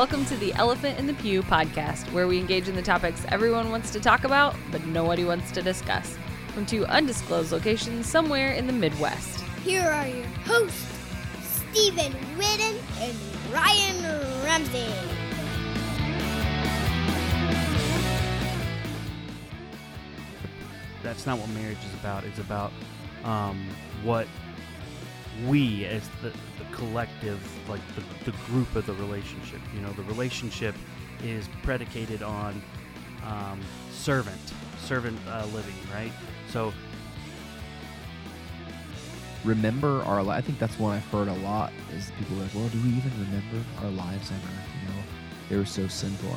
Welcome to the Elephant in the Pew podcast, where we engage in the topics everyone wants to talk about, but nobody wants to discuss, from two undisclosed locations somewhere in the Midwest. Here are your hosts, Stephen Witten and Ryan Ramsey. That's not what marriage is about. It's about what we, as the collective, like the group of the relationship. You know, the relationship is predicated on servant living, right? So remember our life. I think that's one I've heard a lot, is people are like, well, do we even remember our lives on earth? You know, they were so sinful.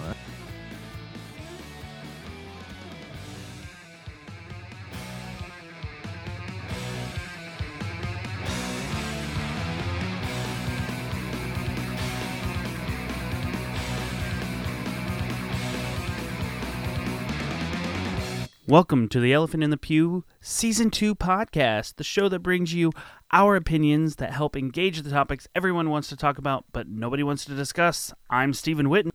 Welcome to the Elephant in the Pew Season 2 podcast, the show that brings you our opinions that help engage the topics everyone wants to talk about, but nobody wants to discuss. I'm Stephen Witten.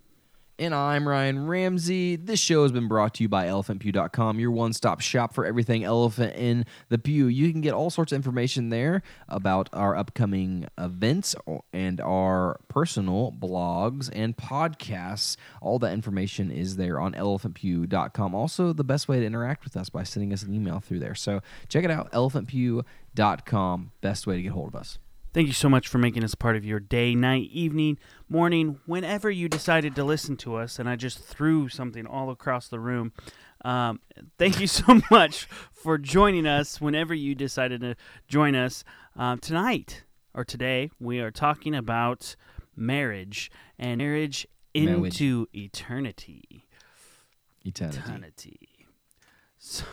And I'm Ryan Ramsey. This show has been brought to you by ElephantPew.com, your one-stop shop for everything Elephant in the Pew. You can get all sorts of information there about our upcoming events and our personal blogs and podcasts. All that information is there on ElephantPew.com. Also, the best way to interact with us by sending us an email through there. So check it out, ElephantPew.com, best way to get hold of us. Thank you so much for making us part of your day, night, evening, morning, whenever you decided to listen to us. And I just threw something all across the room. Thank you so much for joining us whenever you decided to join us. Tonight, or today, we are talking about marriage and marriage into eternity. Eternity. So,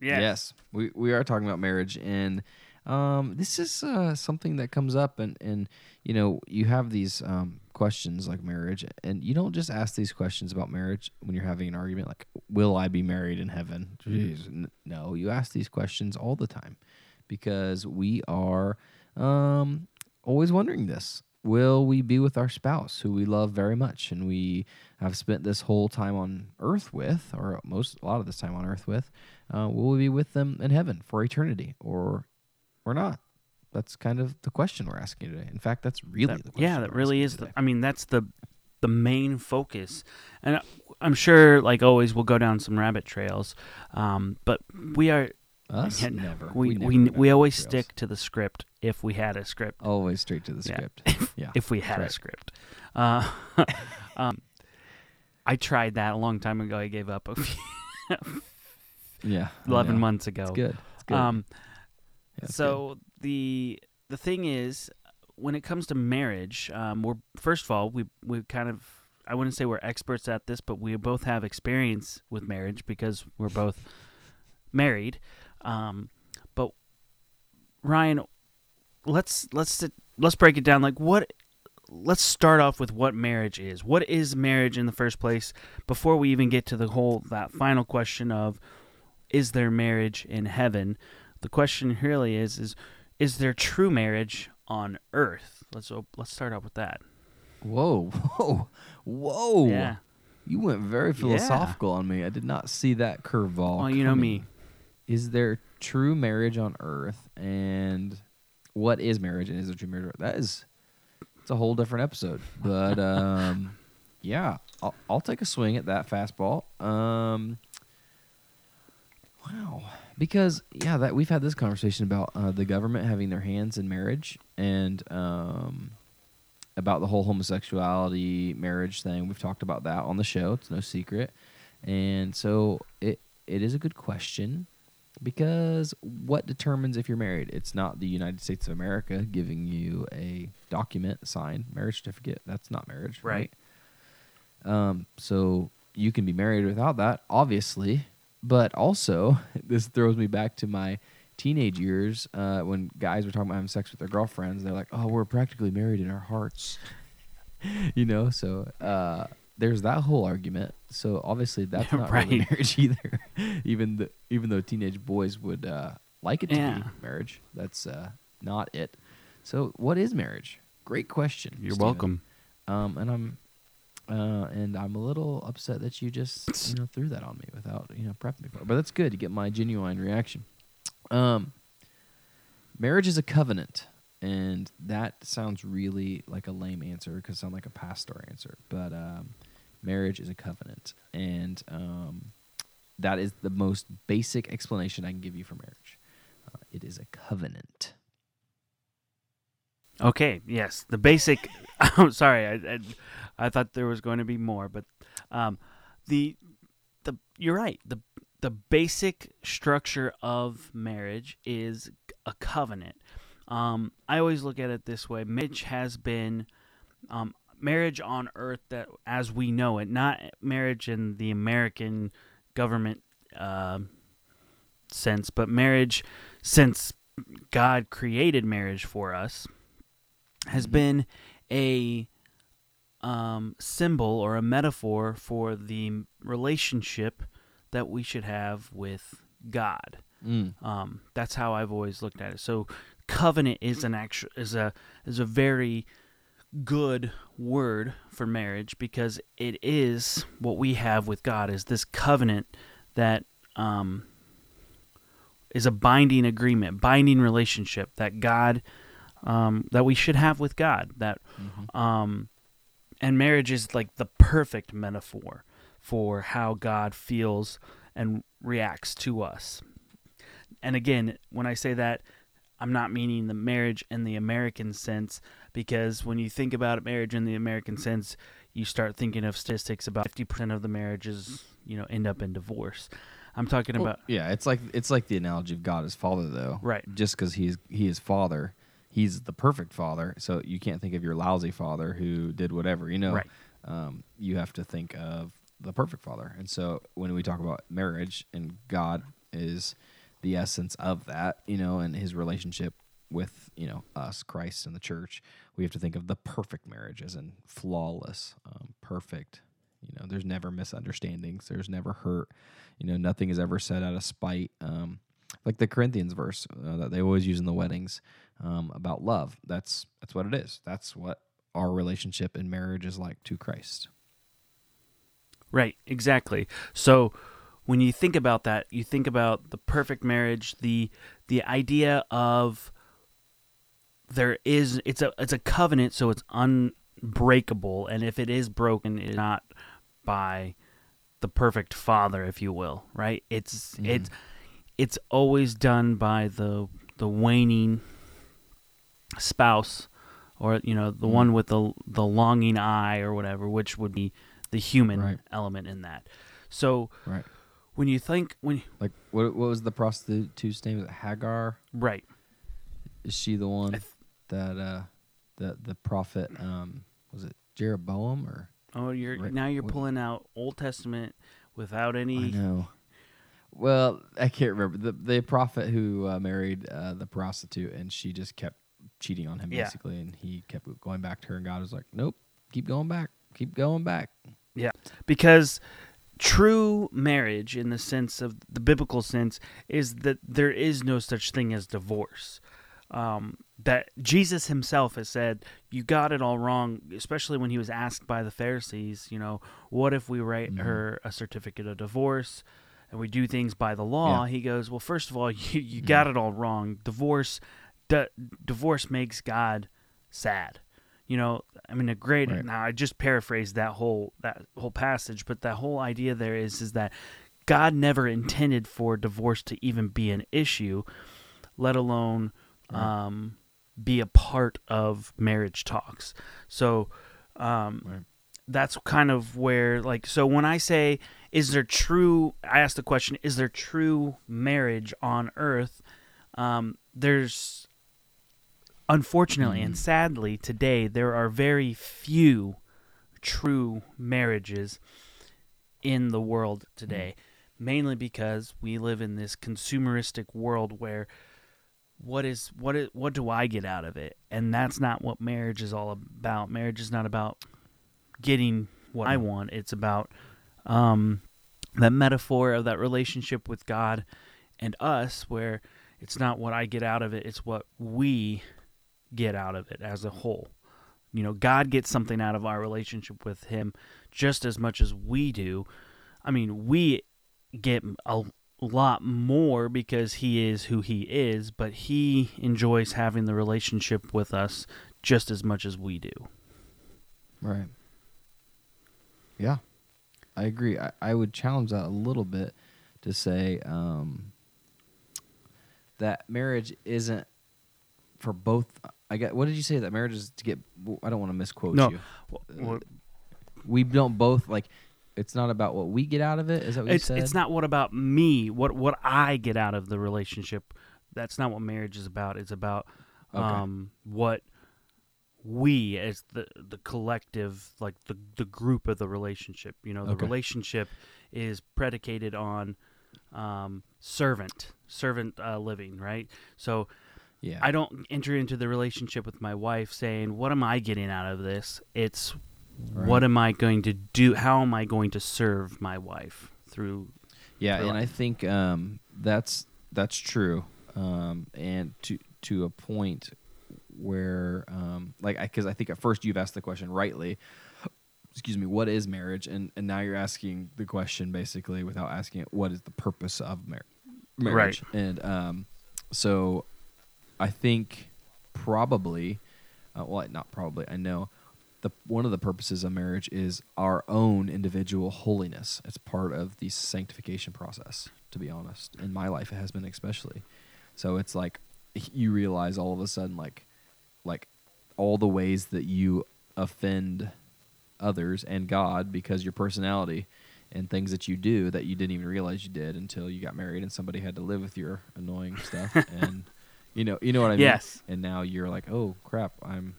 yes. We are talking about marriage and this is something that comes up, and you know, you have these questions like marriage, and you don't just ask these questions about marriage when you're having an argument like, will I be married in heaven? Jeez. No, you ask these questions all the time because we are always wondering this. Will we be with our spouse who we love very much and we have spent this whole time on earth with, or a lot of this time on earth with? Will we be with them in heaven for eternity, or we're not? That's kind of the question we're asking today. In fact, that's really the question. Yeah, that really is. That's the main focus. And I'm sure, like always, we'll go down some rabbit trails. But we are... Us? Never. We always stick to the script if we had a script. Always straight to the script. Yeah. If we had a script. I tried that a long time ago. I gave up. 11 months ago. It's good. So the thing is, when it comes to marriage, we're, first of all, we kind of, I wouldn't say we're experts at this, but we both have experience with marriage because we're both married. But Ryan, let's break it down. Like let's start off with what marriage is. What is marriage in the first place? Before we even get to the whole that final question of, is there marriage in heaven? The question really is there true marriage on earth? Let's start out with that. Whoa. Yeah. You went very philosophical on me. I did not see that curveball. Well, you know me. Is there true marriage on earth? And what is marriage, and is there true marriage? It's a whole different episode. But I'll take a swing at that fastball. Wow. Because, that we've had this conversation about the government having their hands in marriage, and about the whole homosexuality marriage thing. We've talked about that on the show. It's no secret. And so it is a good question, because what determines if you're married? It's not the United States of America giving you a document, signed marriage certificate. That's not marriage, right? So you can be married without that, obviously. But also, this throws me back to my teenage years when guys were talking about having sex with their girlfriends. They're like, oh, we're practically married in our hearts. So there's that whole argument. So obviously that's not really marriage either, even though teenage boys would like it to be marriage. That's not it. So what is marriage? Great question. You're Stephen. Welcome. And I'm And I'm a little upset that you just threw that on me without prepping me for it. But that's good to get my genuine reaction. Marriage is a covenant, and that sounds really like a lame answer because it sounds like a pastor answer. But marriage is a covenant, and that is the most basic explanation I can give you for marriage. It is a covenant. Okay, yes, the basic. I'm sorry, I thought there was going to be more, but the you're right. The basic structure of marriage is a covenant. I always look at it this way: marriage has been marriage on Earth that as we know it, not marriage in the American government sense, but marriage since God created marriage for us has been a symbol or a metaphor for the relationship that we should have with God. That's how I've always looked at it. So covenant is a very good word for marriage because it is what we have with God is this covenant that is a binding agreement, binding relationship that God that we should have with God. That and marriage is like the perfect metaphor for how God feels and reacts to us. And again, when I say that, I'm not meaning the marriage in the American sense, because when you think about marriage in the American sense, you start thinking of statistics about 50% of the marriages, end up in divorce. I'm talking about it's like the analogy of God as Father, though. Right. Just because he is Father, he's the perfect Father, so you can't think of your lousy father who did whatever. Right. You have to think of the perfect Father, and so when we talk about marriage and God is the essence of that, and his relationship with us, Christ and the church, we have to think of the perfect marriage as in flawless, perfect. There's never misunderstandings. There's never hurt. Nothing is ever said out of spite. Like the Corinthians verse that they always use in the weddings about love. That's what it is. That's what our relationship in marriage is like to Christ. Right, exactly. So when you think about that, you think about the perfect marriage, the idea of it's a covenant, so it's unbreakable, and if it is broken, it's not by the perfect Father, if you will, right? It's always done by the waning spouse, or the one with the longing eye or whatever, which would be the human element in that. So when you think what was the prostitute's name? Was it Hagar? Right. Is she the one that the prophet was it Jeroboam or? Oh, you're pulling out Old Testament without any. I know. Well, I can't remember the prophet who married the prostitute, and she just kept cheating on him basically, and he kept going back to her, and God was like, "Nope, keep going back, keep going back." Yeah, because true marriage, in the sense of the biblical sense, is that there is no such thing as divorce. That Jesus himself has said, you got it all wrong, especially when he was asked by the Pharisees, what if we write her a certificate of divorce and we do things by the law? Yeah. He goes, well, first of all, you got it all wrong. Divorce makes God sad. Now I just paraphrased that whole passage, but that whole idea there is that God never intended for divorce to even be an issue, let alone be a part of marriage talks. So that's kind of where, so when I say, I ask the question, is there true marriage on earth? There's, unfortunately and sadly today, there are very few true marriages in the world today, mainly because we live in this consumeristic world where what do I get out of it? And that's not what marriage is all about. Marriage is not about getting what I want. It's about that metaphor of that relationship with God and us, where it's not what I get out of it, it's what we get out of it as a whole. You know, God gets something out of our relationship with him just as much as we do. I mean, we get a lot more because he is who he is, but he enjoys having the relationship with us just as much as we do. Right. Yeah, I agree. I would challenge that a little bit to say that marriage isn't for both. I got. What did you say? That marriage is to get. I don't want to misquote you. Well, we don't both like. It's not about what we get out of it. Is that what you said? It's not what about me. What I get out of the relationship. That's not what marriage is about. It's about what we as the collective, like the group of the relationship. You know, the relationship is predicated on servant living, right? So. Yeah. I don't enter into the relationship with my wife saying, what am I getting out of this? It's what am I going to do? How am I going to serve my wife through? Yeah, and life? I think that's true. And to a point where, because I think at first you've asked the question rightly, excuse me, what is marriage? And now you're asking the question basically without asking it, what is the purpose of marriage? Right. And so... I think probably, not probably, I know one of the purposes of marriage is our own individual holiness. It's part of the sanctification process, to be honest. In my life, it has been especially. So it's like you realize all of a sudden, like all the ways that you offend others and God because your personality and things that you do that you didn't even realize you did until you got married and somebody had to live with your annoying stuff and... You know what I mean? Yes. And now you're like, oh, crap, I'm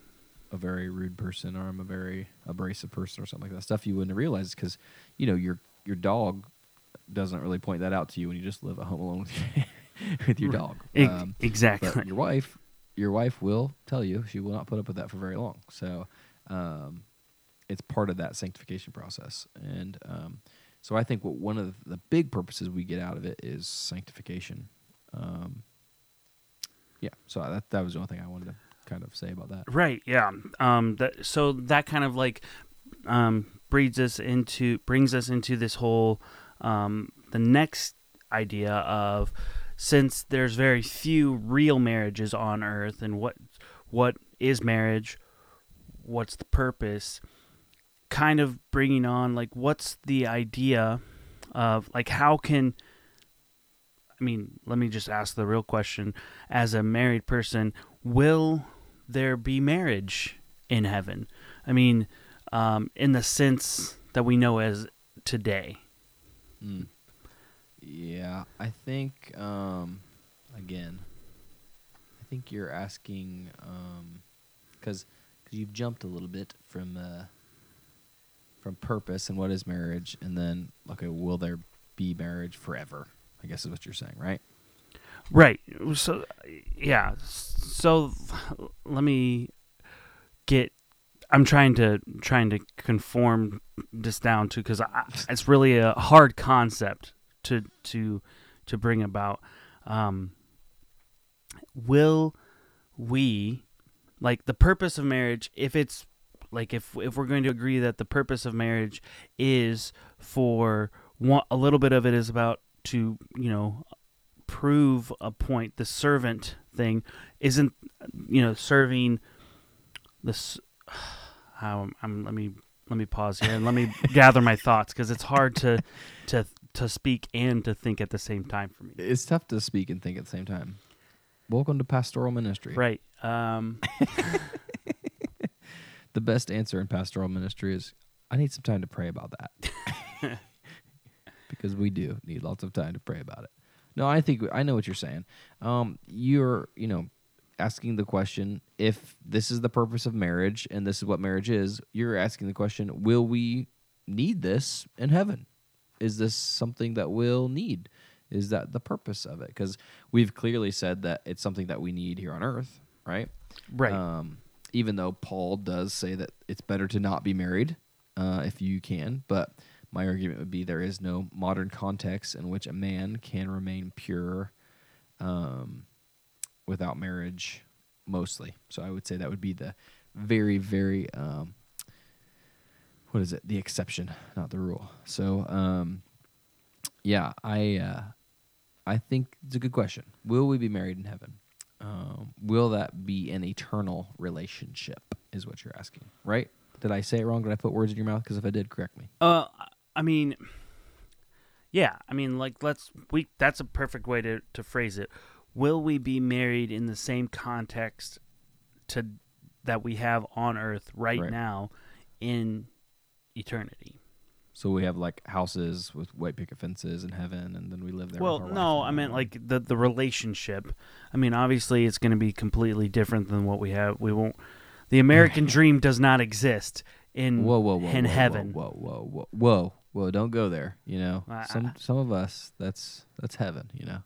a very rude person or I'm a very abrasive person or something like that. Stuff you wouldn't realize because, you know, your dog doesn't really point that out to you when you just live at home alone with your dog. Exactly. But your wife will tell you she will not put up with that for very long. So it's part of that sanctification process. And so I think what one of the big purposes we get out of it is sanctification. Yeah, so that was the only thing I wanted to kind of say about that. Right, yeah. So that kind of like brings us into this whole the next idea of, since there's very few real marriages on earth, and what is marriage, what's the purpose, kind of bringing on like what's the idea of like how can. I mean, let me just ask the real question. As a married person, will there be marriage in heaven? I mean, in the sense that we know as today. Mm. Yeah, I think, I think you're asking, because you've jumped a little bit from purpose and what is marriage, and then, okay, will there be marriage forever? I guess is what you're saying, right? Right. So, yeah. So, let me get. I'm trying to conform this down to, because it's really a hard concept to bring about. Will we, like, the purpose of marriage? If it's like if we're going to agree that the purpose of marriage is for one, a little bit of it is about. To, you know, prove a point, the servant thing isn't, you know, serving this. Let me pause here and let me gather my thoughts, because it's hard to speak and to think at the same time for me. It's tough to speak and think at the same time. Welcome to pastoral ministry. Right. The best answer in pastoral ministry is, I need some time to pray about that. Because we do need lots of time to pray about it. No, I think I know what you're saying. You're, you know, asking the question, if this is the purpose of marriage and this is what marriage is, you're asking the question, will we need this in heaven? Is this something that we'll need? Is that the purpose of it? Because we've clearly said that it's something that we need here on earth, right? Right. Even though Paul does say that it's better to not be married if you can, but... My argument would be there is no modern context in which a man can remain pure without marriage, mostly. So I would say that would be the very, very, what is it? The exception, not the rule. So, yeah, I think it's a good question. Will we be married in heaven? Will that be an eternal relationship is what you're asking, right? Did I say it wrong? Did I put words in your mouth? Because if I did, correct me. I mean, yeah. I mean, like, that's a perfect way to phrase it. Will we be married in the same context to that we have on earth right now in eternity? So we have, like, houses with white picket fences in heaven, and then we live there. Well, no, I meant, like, the relationship. I mean, obviously, it's going to be completely different than what we have. We won't. The American dream does not exist in heaven. Whoa! Don't go there. You know, some of us that's heaven. You know.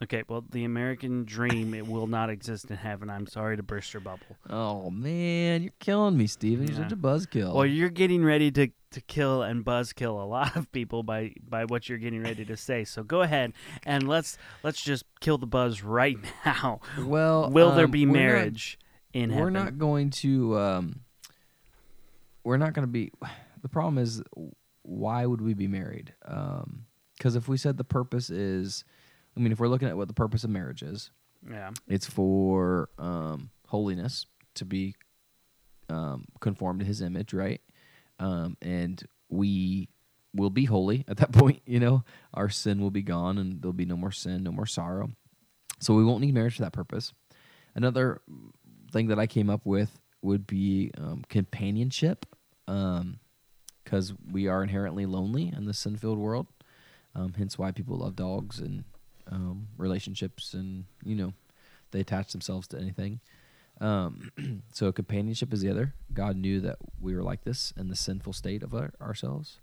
Okay, well, the American dream, it will not exist in heaven. I'm sorry to burst your bubble. Oh, man, you're killing me, Stephen. Yeah. You're such a buzzkill. Well, you're getting ready to kill and buzzkill a lot of people by what you're getting ready to say. So go ahead, and let's just kill the buzz right now. Well, will there be marriage in heaven? We're not going to be... The problem is, why would we be married? Because if we said the purpose is... I mean, if we're looking at what the purpose of marriage is, yeah, it's for holiness, to be conformed to His image, right? And we will be holy at that point. You know, our sin will be gone, and there'll be no more sin, no more sorrow. So we won't need marriage for that purpose. Another thing that I came up with would be companionship, because we are inherently lonely in the sin-filled world. Hence, why people love dogs and relationships, and, you know, they attach themselves to anything. So companionship is the other. God knew that we were like this in the sinful state of ourselves.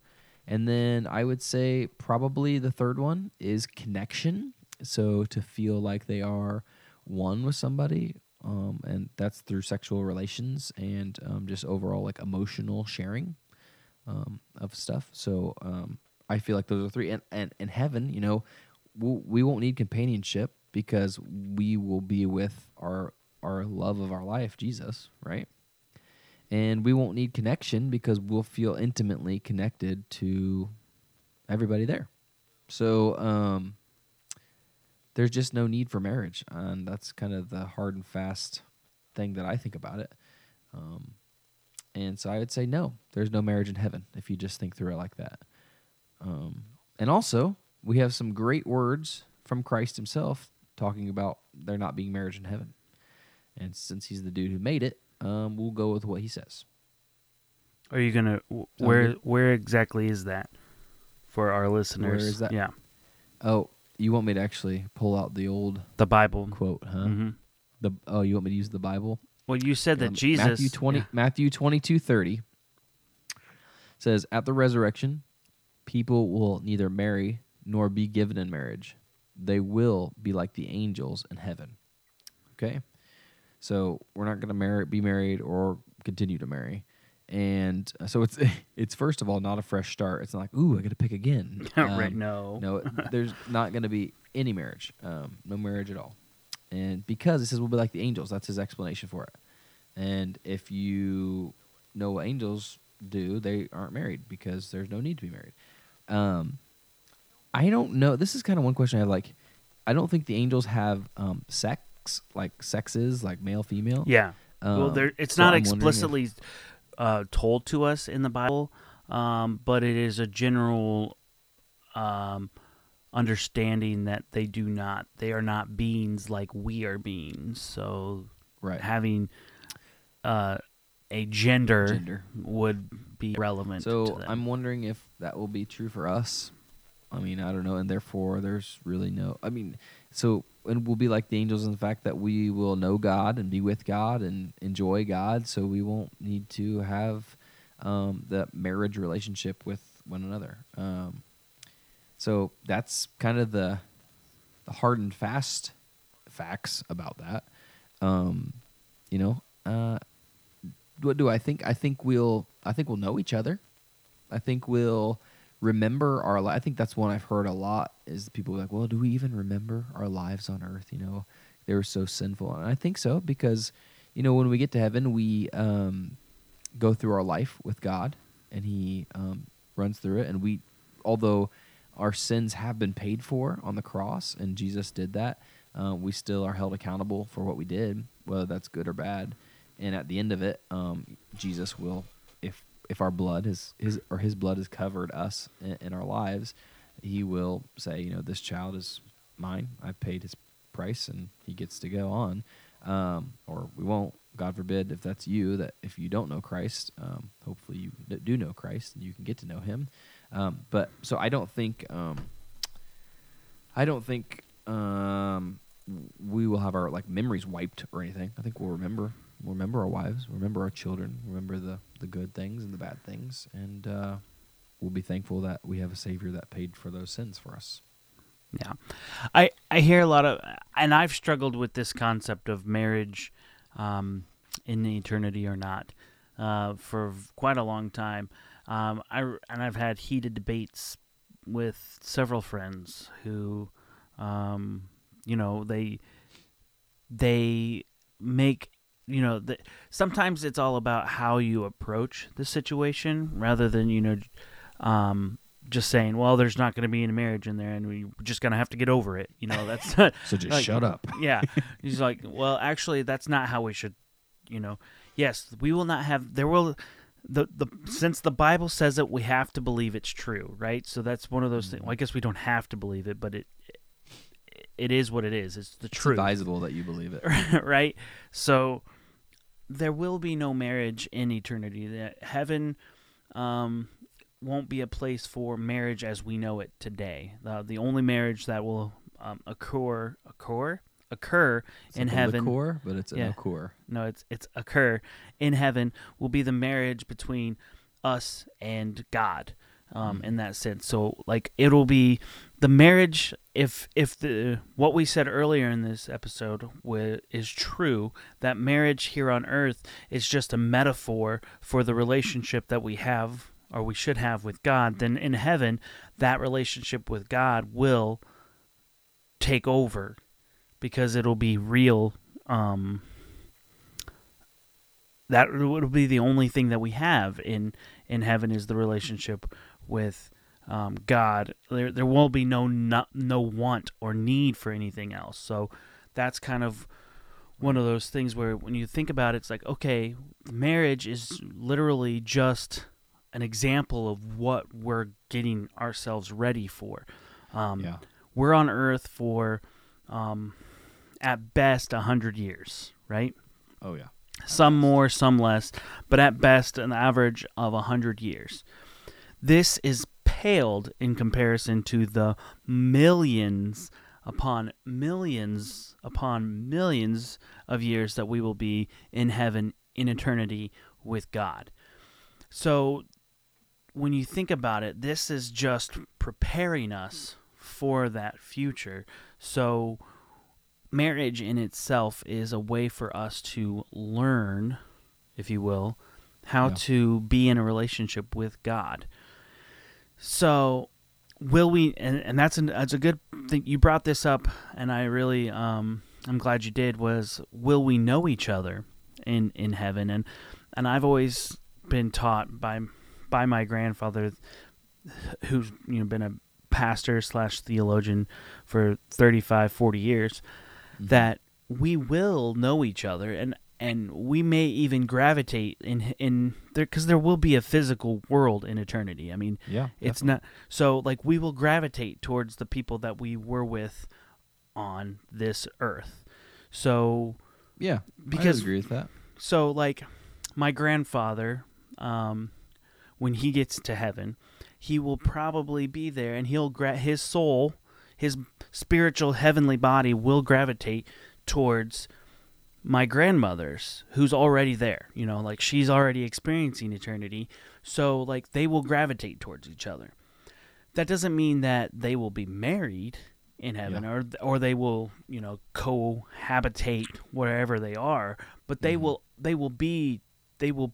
And then I would say probably the third one is connection. So to feel like they are one with somebody, and that's through sexual relations and just overall, like, emotional sharing of stuff. So I feel like those are three. And in heaven, you know, we won't need companionship because we will be with our love of our life, Jesus, right? And we won't need connection because we'll feel intimately connected to everybody there. So there's just no need for marriage, and that's kind of the hard and fast thing that I think about it. And so I would say no, there's no marriage in heaven if you just think through it like that. And also... we have some great words from Christ himself talking about there not being marriage in heaven. And since he's the dude who made it, we'll go with what he says. Are you going to... Where exactly is that for our listeners? Where is that? Yeah. Oh, you want me to actually pull out the old... the Bible. Quote, huh? Mm-hmm. You want me to use the Bible? Well, you said that Jesus... Matthew 22:30 says, "At the resurrection, people will neither marry... nor be given in marriage. They will be like the angels in heaven." Okay? So we're not going to be married or continue to marry. And so it's first of all, not a fresh start. It's not like, ooh, I got to pick again. Right, no. No, there's not going to be any marriage. No marriage at all. And because it says we'll be like the angels, that's his explanation for it. And if you know what angels do, they aren't married because there's no need to be married. I don't know. This is kind of one question I have. Like, I don't think the angels have sex, like sexes, like male, female. Yeah. Well, it's not explicitly told to us in the Bible, but it is a general understanding that they do not. They are not beings like we are beings. So having a gender would be relevant to them. So I'm wondering if that will be true for us. I mean, I don't know, and therefore there's really no... I mean, so, and we'll be like the angels in the fact that we will know God and be with God and enjoy God, so we won't need to have the marriage relationship with one another. So that's kind of the hard and fast facts about that. You know, what do I think? I think we'll know each other. I think we'll... remember our life. I think that's one I've heard a lot is people are like, well, do we even remember our lives on earth? You know, they were so sinful. And I think so, because you know, when we get to heaven, we go through our life with God, and He runs through it. And we, although our sins have been paid for on the cross, and Jesus did that, we still are held accountable for what we did, whether that's good or bad. And at the end of it, Jesus will, if our blood is His blood has covered us in our lives, He will say, you know, this child is mine. I've paid his price, and he gets to go on. Or we won't. God forbid, if that's you, that if you don't know Christ, hopefully you do know Christ and you can get to know Him. But so I don't think we will have our like memories wiped or anything. I think we'll remember. We'll remember our wives. Remember our children. Remember the good things and the bad things, and we'll be thankful that we have a Savior that paid for those sins for us. Yeah, I hear a lot of, and I've struggled with this concept of marriage in eternity or not for quite a long time. I've had heated debates with several friends who, you know, they make, you know, sometimes it's all about how you approach the situation rather than, you know, just saying, well, there's not going to be any marriage in there, and we're just going to have to get over it. You know, that's not... So just like, shut up. Yeah. He's like, well, actually, that's not how we should, you know... Yes, we will not have... There will... Since the Bible says it, we have to believe it's true, right? So that's one of those things... Well, I guess we don't have to believe it, but it is what it is. It's the truth. It's advisable that you believe it. Right? So there will be no marriage in eternity. That heaven... won't be a place for marriage as we know it today. The only marriage that will occur it's in heaven. Liqueur, but it's an occur. No, it's occur in heaven will be the marriage between us and God, in that sense. So like it'll be the marriage if the what we said earlier in this episode is true, that marriage here on earth is just a metaphor for the relationship that we have or we should have with God, then in heaven, that relationship with God will take over because it'll be real. That will be the only thing that we have in heaven is the relationship with God. There won't be no want or need for anything else. So that's kind of one of those things where when you think about it, it's like, okay, marriage is literally just... an example of what we're getting ourselves ready for. We're on earth for, at best, 100 years, right? Oh, yeah. Some more, some less, but at best, an average of 100 years. This is paled in comparison to the millions upon millions upon millions of years that we will be in heaven in eternity with God. So... when you think about it, this is just preparing us for that future. So marriage in itself is a way for us to learn, if you will, how to be in a relationship with God. So will we, and that's a good thing. You brought this up, and I really, I'm glad you did, was will we know each other in heaven? And I've always been taught by my grandfather, who's, you know, been a pastor / theologian for 35, 40 years, that we will know each other, and we may even gravitate in there, because there will be a physical world in eternity. I mean, it's definitely. Not so like we will gravitate towards the people that we were with on this earth. So yeah, because I agree with that. So like my grandfather, when he gets to heaven, he will probably be there, and his soul, his spiritual heavenly body will gravitate towards my grandmother's, who's already there. You know, like she's already experiencing eternity, so like they will gravitate towards each other. That doesn't mean that they will be married in heaven, or they will, you know, cohabitate wherever they are, but they will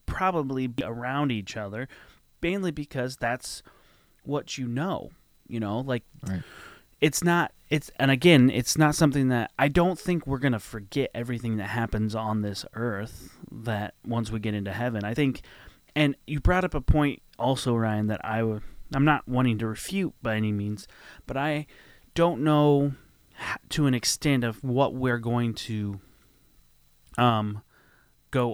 probably be around each other, mainly because that's what you know. You know, like it's not something that I don't think we're going to forget everything that happens on this earth that once we get into heaven. I think, and you brought up a point also, Ryan, that I'm not wanting to refute by any means, but I don't know to an extent of what we're going to go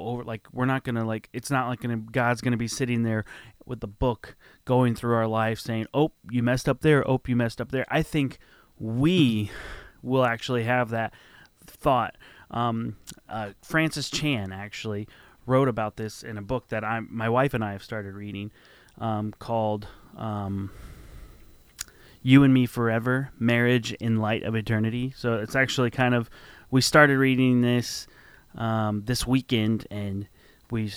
over. Like, we're not going to, like, it's not like God's going to be sitting there with the book going through our life saying, oh, you messed up there. Oh, you messed up there. I think we will actually have that thought. Francis Chan actually wrote about this in a book that my wife and I have started reading, called You and Me Forever, Marriage in Light of Eternity. So it's actually kind of, we started reading this this weekend, and we,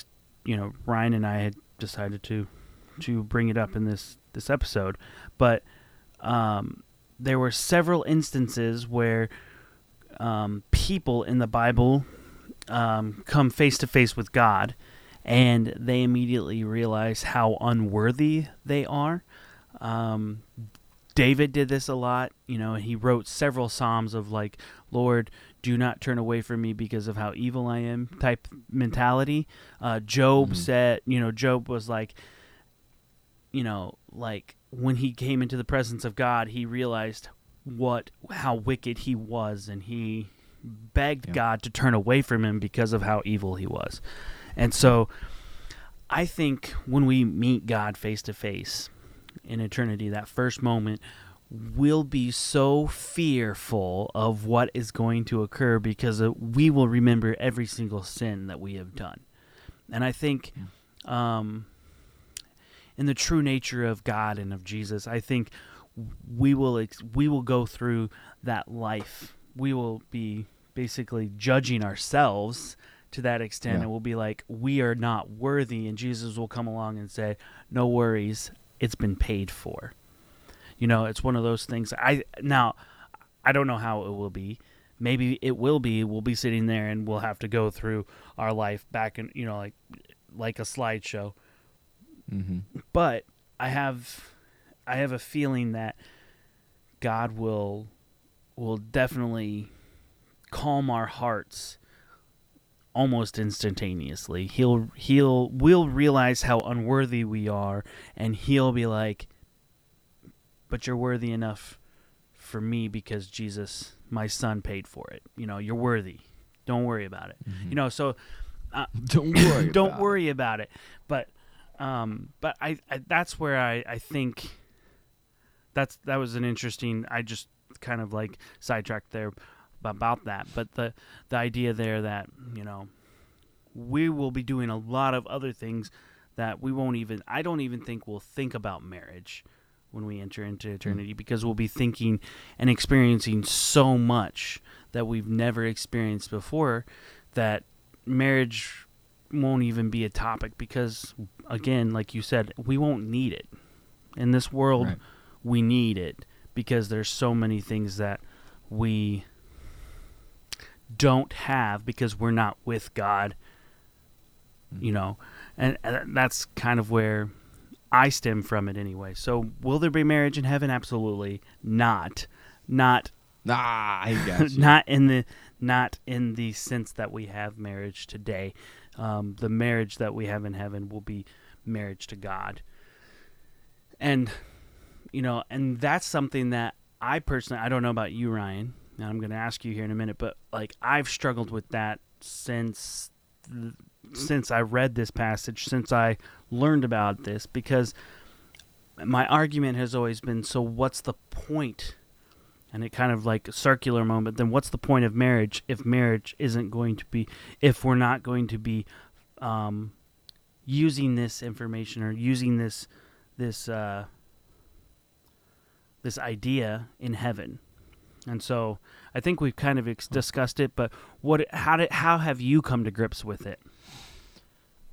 you know, Ryan and I had decided to bring it up in this episode. But there were several instances where people in the Bible come face to face with God, and they immediately realize how unworthy they are. David did this a lot, you know, and he wrote several psalms of like, Lord, do not turn away from me because of how evil I am type mentality. Job said, you know, Job was like, you know, like when he came into the presence of God, he realized how wicked he was, and he begged God to turn away from him because of how evil he was. And so I think when we meet God face to face in eternity, that first moment, we'll be so fearful of what is going to occur because we will remember every single sin that we have done. And I think in the true nature of God and of Jesus, I think we will go through that life. We will be basically judging ourselves to that extent, and we'll be like, we are not worthy, and Jesus will come along and say, no worries, it's been paid for. You know, it's one of those things. I don't know how it will be. Maybe it will be. We'll be sitting there, and we'll have to go through our life back in, you know, like a slideshow. Mm-hmm. But I have a feeling that God will definitely calm our hearts almost instantaneously. We'll realize how unworthy we are, and he'll be like, but you're worthy enough for me because Jesus, my son, paid for it. You know, you're worthy. Don't worry about it. Mm-hmm. You know, so don't worry about it. But I that's where I think that was an interesting. I just kind of like sidetracked there about that, but the idea there that, you know, we will be doing a lot of other things that I don't even think we'll think about marriage when we enter into eternity, because we'll be thinking and experiencing so much that we've never experienced before that marriage won't even be a topic, because again, like you said, we won't need it in this world. Right. We need it because there's so many things that we don't have because we're not with God, you know, and that's kind of where I stem from it anyway. So will there be marriage in heaven? Absolutely not. Not in the sense that we have marriage today. The marriage that we have in heaven will be marriage to God. And, you know, and that's something that I personally, I don't know about you, Ryan, and I'm going to ask you here in a minute, but like, I've struggled with that since I read this passage, since I learned about this, because my argument has always been, so what's the point? And it kind of like a circular moment, then what's the point of marriage if marriage isn't going to be, if we're not going to be using this information or using this idea in heaven? And so I think we've kind of discussed it, but how have you come to grips with it?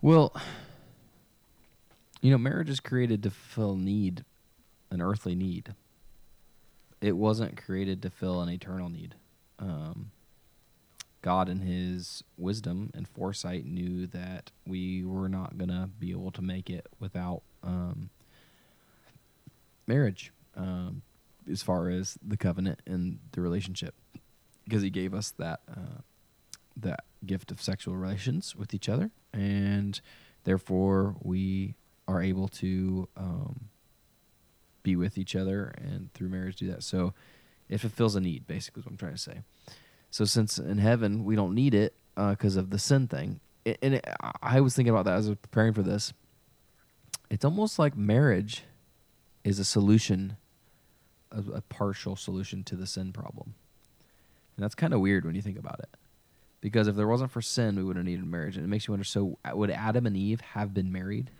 Well, you know, marriage is created to fill need, an earthly need. It wasn't created to fill an eternal need. God in his wisdom and foresight knew that we were not going to be able to make it without marriage. as far as the covenant and the relationship, because he gave us that gift of sexual relations with each other, and therefore we are able to be with each other and through marriage do that. So it fulfills a need, basically, is what I'm trying to say. So since in heaven we don't need it because of the sin thing, I was thinking about that as I was preparing for this. It's almost like marriage is a solution, a partial solution to the sin problem. And that's kind of weird when you think about it. Because if there wasn't for sin, we would have needed marriage. And it makes you wonder, so would Adam and Eve have been married?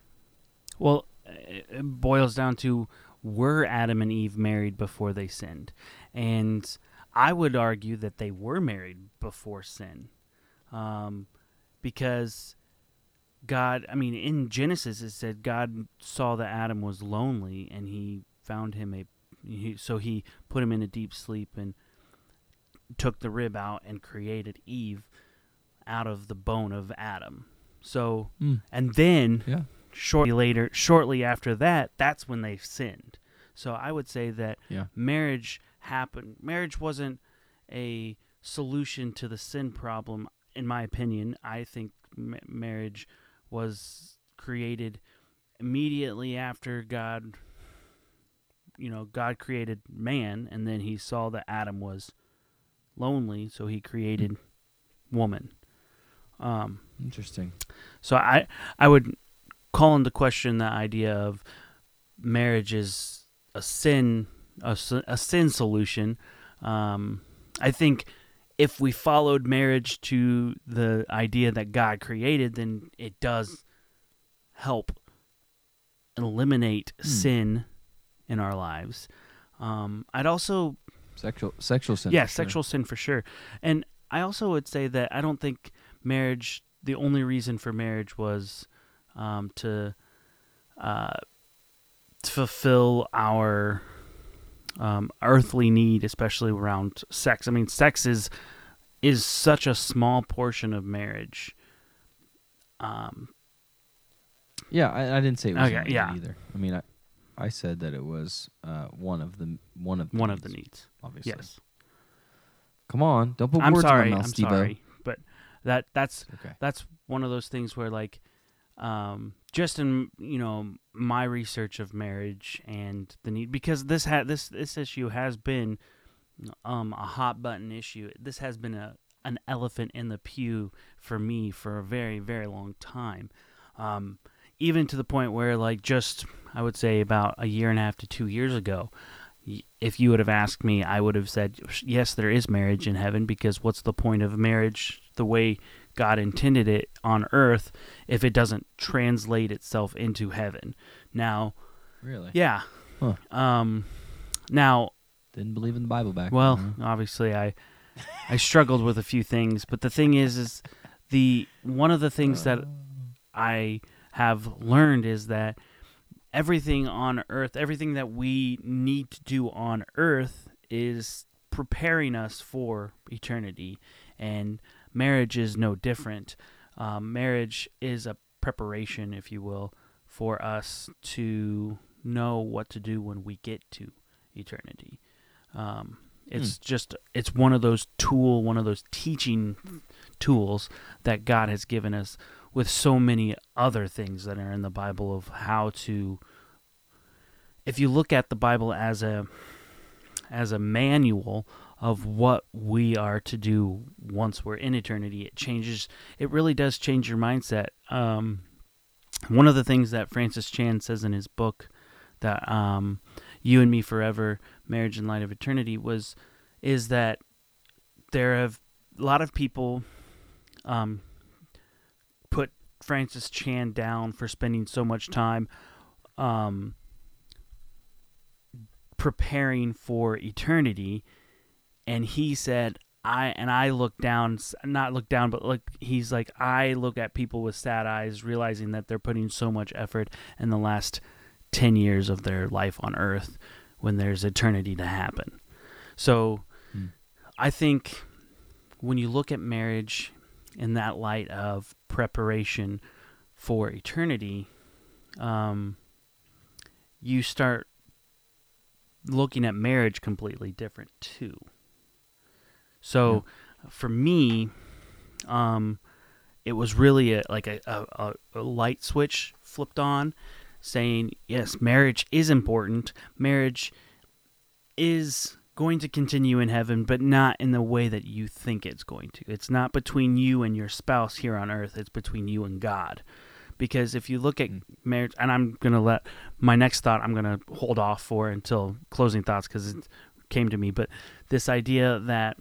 Well, it boils down to, were Adam and Eve married before they sinned? And I would argue that they were married before sin. Because God, in Genesis it said God saw that Adam was lonely, and he found him so he put him in a deep sleep and took the rib out and created Eve out of the bone of Adam. So, and then... Yeah. Shortly after that, that's when they sinned. So I would say that marriage happened. Marriage wasn't a solution to the sin problem, in my opinion. I think marriage was created immediately after God, God created man, and then he saw that Adam was lonely, so he created woman. Interesting. So I would call into question the idea of marriage is a sin solution. I think if we followed marriage to the idea that God created, then it does help eliminate sin in our lives. I'd also sexual sin. Yeah, sexual sin for sure. And I also would say that I don't think marriage. The only reason for marriage was to fulfill our earthly need, especially around sex. Sex is such a small portion of marriage. I didn't say it was a need either. I said that it was one of the needs, obviously. Yes. Come on, don't put words in my mouth, Steve-o. I'm sorry, but that's one of those things where like. Just in my research of marriage and the need, because this issue has been a hot button issue. This has been an elephant in the pew for me for a very, very long time, even to the point where I would say about a year and a half to 2 years ago, if you would have asked me, I would have said yes, there is marriage in heaven, because what's the point of marriage the way God intended it on earth if it doesn't translate itself into heaven? Now, really? Yeah. Huh. Now, didn't believe in the Bible back then. Well, obviously I struggled with a few things, but the thing is the one of the things that I have learned is that everything on earth, everything that we need to do on earth is preparing us for eternity, and marriage is no different. Marriage is a preparation, if you will, for us to know what to do when we get to eternity. It's one of those teaching tools that God has given us with so many other things that are in the Bible of how to, if you look at the Bible as a manual of what we are to do once we're in eternity, it really does change your mindset. One of the things that Francis Chan says in his book, that You and Me Forever, Marriage in Light of Eternity, is that there have a lot of people put Francis Chan down for spending so much time preparing for eternity. And he said, I look down, not look down, but look, he's like, I look at people with sad eyes, realizing that they're putting so much effort in the last 10 years of their life on earth when there's eternity to happen. So I think when you look at marriage in that light of preparation for eternity, you start looking at marriage completely different too. So for me, it was really a light switch flipped on, saying, yes, marriage is important. Marriage is going to continue in heaven, but not in the way that you think it's going to. It's not between you and your spouse here on earth. It's between you and God. Because if you look at marriage, and I'm going to let my next thought, I'm going to hold off for until closing thoughts because it came to me. But this idea that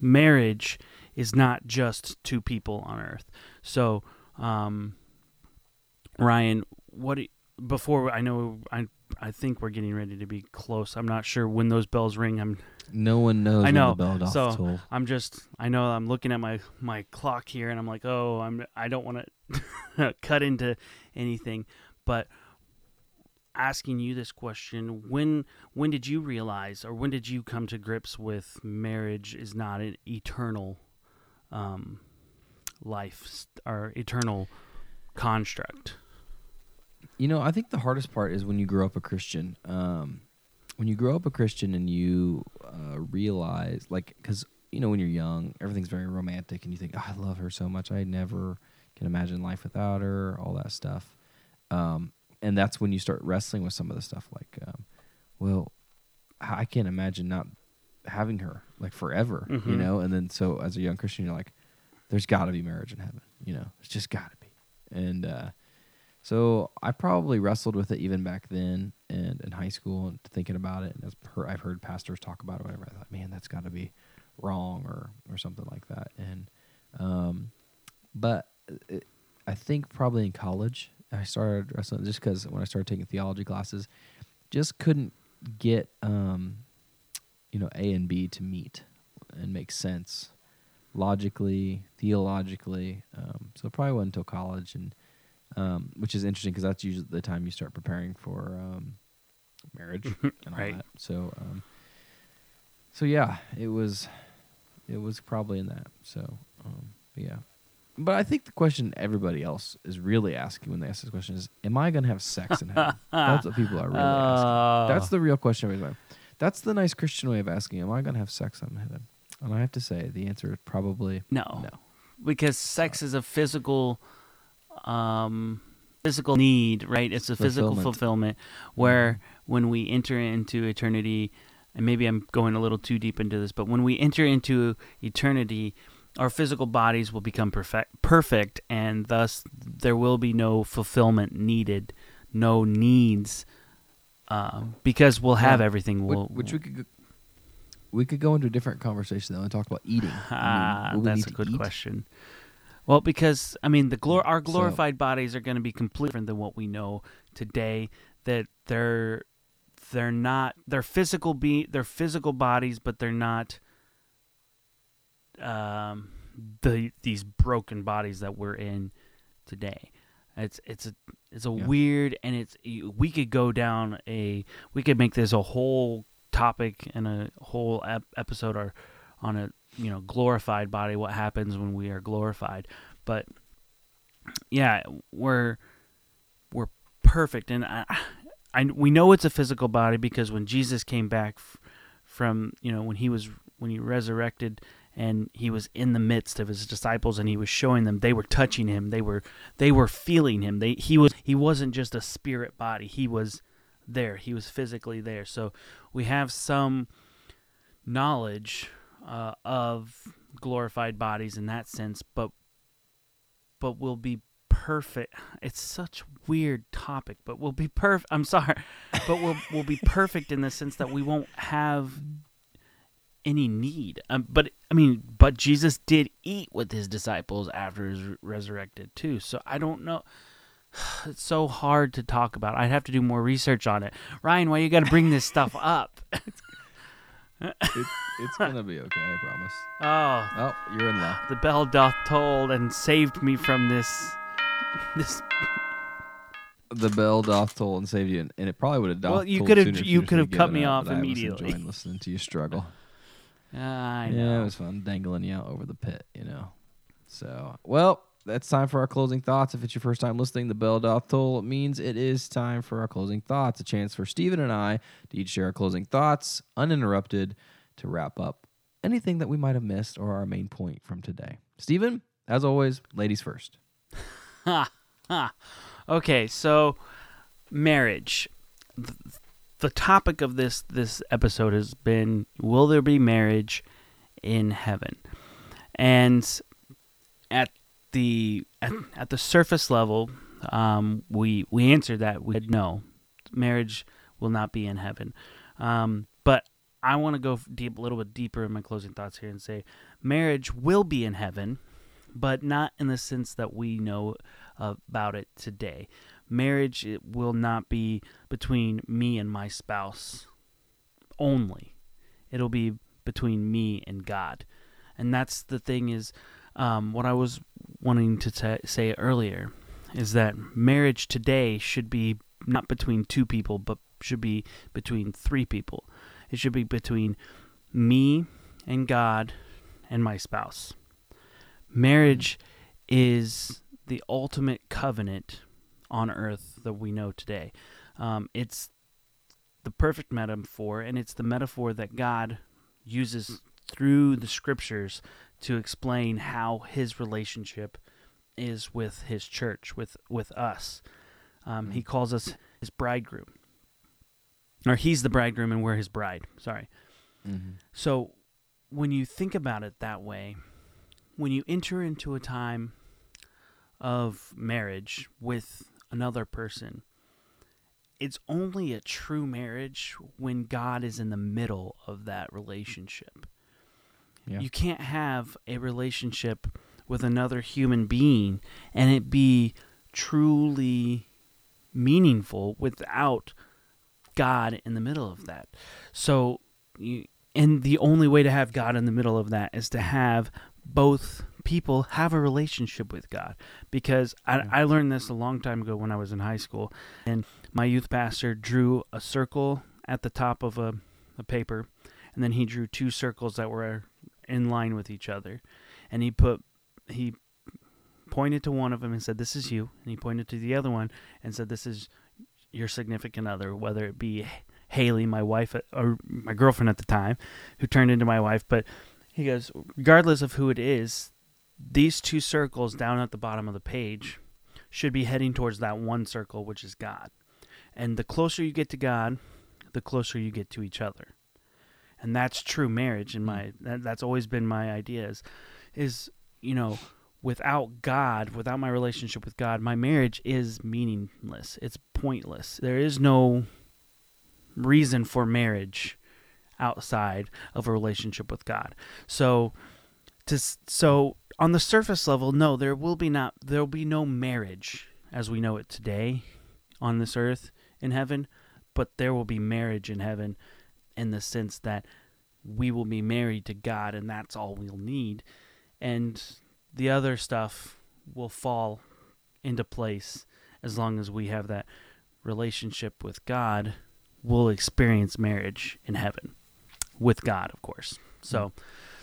marriage is not just two people on earth. So, Ryan, before I know, I think we're getting ready to be close. I'm not sure when those bells ring. No one knows. I know. When the bell off toll. I know I'm looking at my clock here and I'm like, oh, I don't want to cut into anything, but asking you this question, when did you realize, or when did you come to grips with marriage is not an eternal life or eternal construct? You know, I think the hardest part is when you grow up a Christian. When you grow up a Christian and you realize, like, because, you know, when you're young, everything's very romantic and you think, oh, I love her so much. I never can imagine life without her, all that stuff. And that's when you start wrestling with some of the stuff, like, well, I can't imagine not having her, like, forever, mm-hmm. you know? And then so as a young Christian, you're like, there's got to be marriage in heaven, you know? It's just got to be. And so I probably wrestled with it even back then and in high school and thinking about it. And I've heard pastors talk about it, whatever. I thought, man, that's got to be wrong or something like that. And but I think probably in college I started wrestling, just because when I started taking theology classes, just couldn't get A and B to meet and make sense logically, theologically. So it probably wasn't until college and. Which is interesting because that's usually the time you start preparing for marriage and all right. that. So, it was probably in that. So, but I think the question everybody else is really asking when they ask this question is, "Am I going to have sex in heaven?" That's what people are really asking. That's the real question every time. That's the nice Christian way of asking, "Am I going to have sex in heaven?" And I have to say, the answer is probably no, because sex is a physical need, right? It's a physical fulfillment where when we enter into eternity, and maybe I'm going a little too deep into this, but when we enter into eternity, our physical bodies will become perfect, and thus there will be no fulfillment needed, no needs, because we'll have everything. We could go into a different conversation though and talk about eating. That's a good question. Well, because, I mean, our glorified bodies are going to be completely different than what we know today, that they're physical bodies, but they're not these broken bodies that we're in today. It's a weird, and we could make this a whole topic and a whole episode on a glorified body, what happens when we are glorified. But yeah, we're perfect, and we know it's a physical body because when Jesus came back when he resurrected and he was in the midst of his disciples and he was showing them, they were touching him, they were feeling him, he wasn't just a spirit body, he was there, he was physically there. So we have some knowledge of glorified bodies in that sense, but we'll be perfect. It's such a weird topic, but we'll be perfect. I'm sorry, but we'll be perfect in the sense that we won't have any need. But Jesus did eat with his disciples after he was resurrected too. So I don't know. It's so hard to talk about. I'd have to do more research on it. Ryan, why you got to bring this stuff up? It's gonna be okay, I promise. Oh, you're in luck. The bell doth toll and saved me from this. The bell doth toll and saved you, and it probably would have. Well, you could have cut me off immediately. I was enjoying listening to you struggle. I know. Yeah, it was fun dangling you out over the pit, you know. So, well, That's time for our closing thoughts. If it's your first time listening, the bell doth toll. It means it is time for our closing thoughts, a chance for Stephen and I to each share our closing thoughts, uninterrupted, to wrap up anything that we might have missed or our main point from today. Stephen, as always, ladies first. Okay, so marriage. The topic of this episode has been, will there be marriage in heaven? And at the surface level, we answered that. We said no, marriage will not be in heaven. But I want to go deep, a little bit deeper in my closing thoughts here and say marriage will be in heaven, but not in the sense that we know about it today. Marriage, it will not be between me and my spouse only. It'll be between me and God. And that's the thing is, what I was wanting to say earlier is that marriage today should be not between two people, but should be between three people. It should be between me and God and my spouse. Marriage is the ultimate covenant on earth that we know today. It's the perfect metaphor, and it's the metaphor that God uses through the scriptures to explain how his relationship is with his church, with us. He calls us his bridegroom. Or he's the bridegroom and we're his bride, sorry. Mm-hmm. So when you think about it that way, when you enter into a time of marriage with another person, it's only a true marriage when God is in the middle of that relationship. Yeah. You can't have a relationship with another human being and it be truly meaningful without God in the middle of that. So, and the only way to have God in the middle of that is to have both people have a relationship with God. Because I learned this a long time ago when I was in high school, and my youth pastor drew a circle at the top of a paper, and then he drew two circles that were in line with each other, and he pointed to one of them and said, "This is you," and he pointed to the other one and said, "This is your significant other," whether it be Haley, my wife, or my girlfriend at the time, who turned into my wife. But he goes, regardless of who it is, these two circles down at the bottom of the page should be heading towards that one circle, which is God. And the closer you get to God, the closer you get to each other. And that's true marriage. And that's always been my idea is, without God, without my relationship with God, my marriage is meaningless. It's pointless. There is no reason for marriage outside of a relationship with God. So on the surface level, no, there'll be no marriage as we know it today on this earth in heaven, but there will be marriage in heaven in the sense that we will be married to God, and that's all we'll need. And the other stuff will fall into place as long as we have that relationship with God. We'll experience marriage in heaven with God, of course. So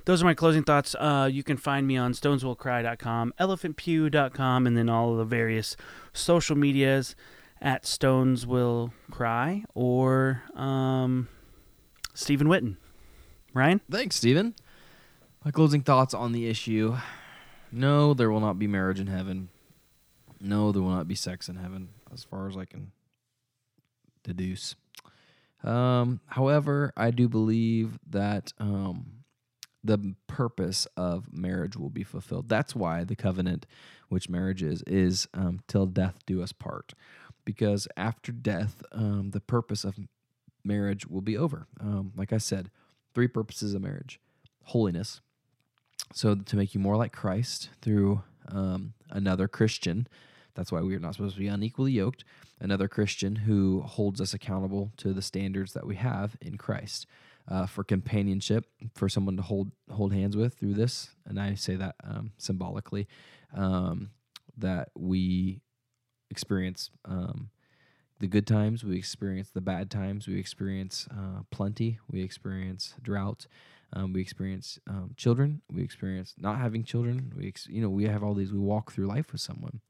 those are my closing thoughts. You can find me on stoneswillcry.com, elephantpew.com, and then all of the various social medias at stoneswillcry or Stephen Witten. Ryan? Thanks, Stephen. My closing thoughts on the issue. No, there will not be marriage in heaven. No, there will not be sex in heaven, as far as I can deduce. However, I do believe that the purpose of marriage will be fulfilled. That's why the covenant, which marriage is till death do us part. Because after death, the purpose of marriage will be over. Like I said, three purposes of marriage. Holiness, so to make you more like Christ through another Christian. That's why we are not supposed to be unequally yoked. Another Christian who holds us accountable to the standards that we have in Christ. For companionship, for someone to hold hands with through this, and I say that symbolically, that we experience the good times, we experience the bad times, we experience plenty, we experience drought, We experience children. We experience not having children. We have all these. We walk through life with someone,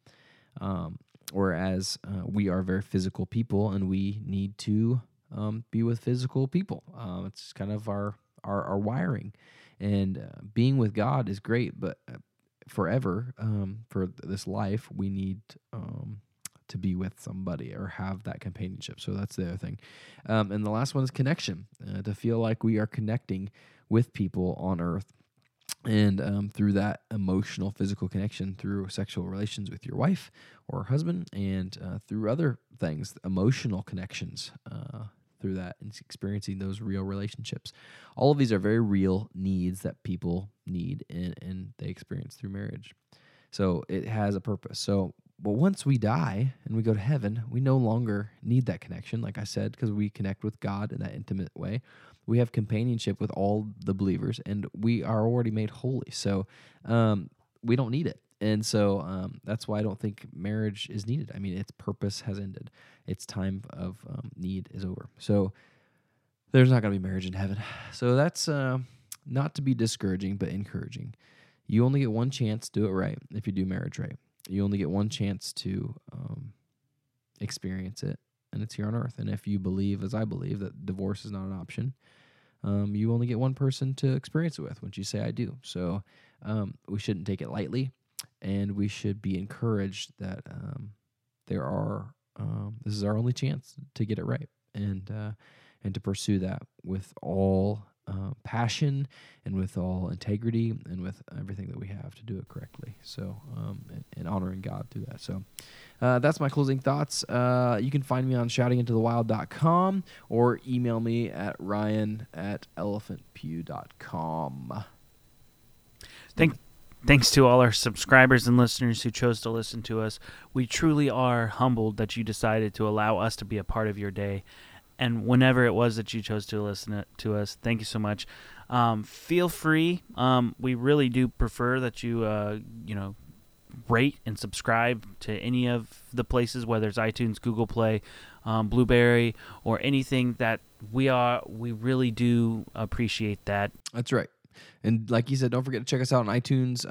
whereas we are very physical people, and we need to be with physical people. It's kind of our wiring, and being with God is great, but forever for this life, we need to be with somebody or have that companionship. So that's the other thing. And the last one is connection, to feel like we are connecting with people on earth. And through that emotional, physical connection, through sexual relations with your wife or husband, and through other things, emotional connections through that, and experiencing those real relationships. All of these are very real needs that people need and they experience through marriage. So it has a purpose. So, but once we die and we go to heaven, we no longer need that connection, like I said, because we connect with God in that intimate way. We have companionship with all the believers, and we are already made holy. So we don't need it. And so that's why I don't think marriage is needed. I mean, its purpose has ended. Its time of need is over. So there's not going to be marriage in heaven. So that's not to be discouraging, but encouraging. You only get one chance to do it right if you do marriage right. You only get one chance to experience it. And it's here on earth. And if you believe, as I believe, that divorce is not an option, you only get one person to experience it with when you say, I do. So we shouldn't take it lightly, and we should be encouraged that this is our only chance to get it right, and to pursue that with all passion and with all integrity and with everything that we have to do it correctly. So, and honoring God through that. So, that's my closing thoughts. You can find me on shoutingintothewild.com or email me at ryan@elephantpew.com. Thanks to all our subscribers and listeners who chose to listen to us. We truly are humbled that you decided to allow us to be a part of your day. And whenever it was that you chose to listen to us, thank you so much. Feel free. We really do prefer that you, rate and subscribe to any of the places, whether it's iTunes, Google Play, Blueberry, or anything that we are. We really do appreciate that. That's right. And like you said, don't forget to check us out on iTunes.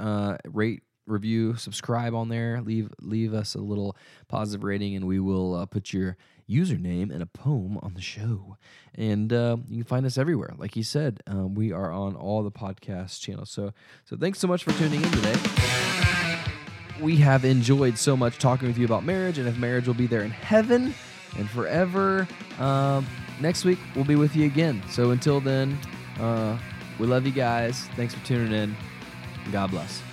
Rate, review, subscribe on there. Leave us a little positive rating, and we will put your username and a poem on the show. And you can find us everywhere. Like he said, we are on all the podcast channels. So thanks so much for tuning in today. We have enjoyed so much talking with you about marriage, and if marriage will be there in heaven and forever. Next week, we'll be with you again. So until then, we love you guys. Thanks for tuning in. God bless.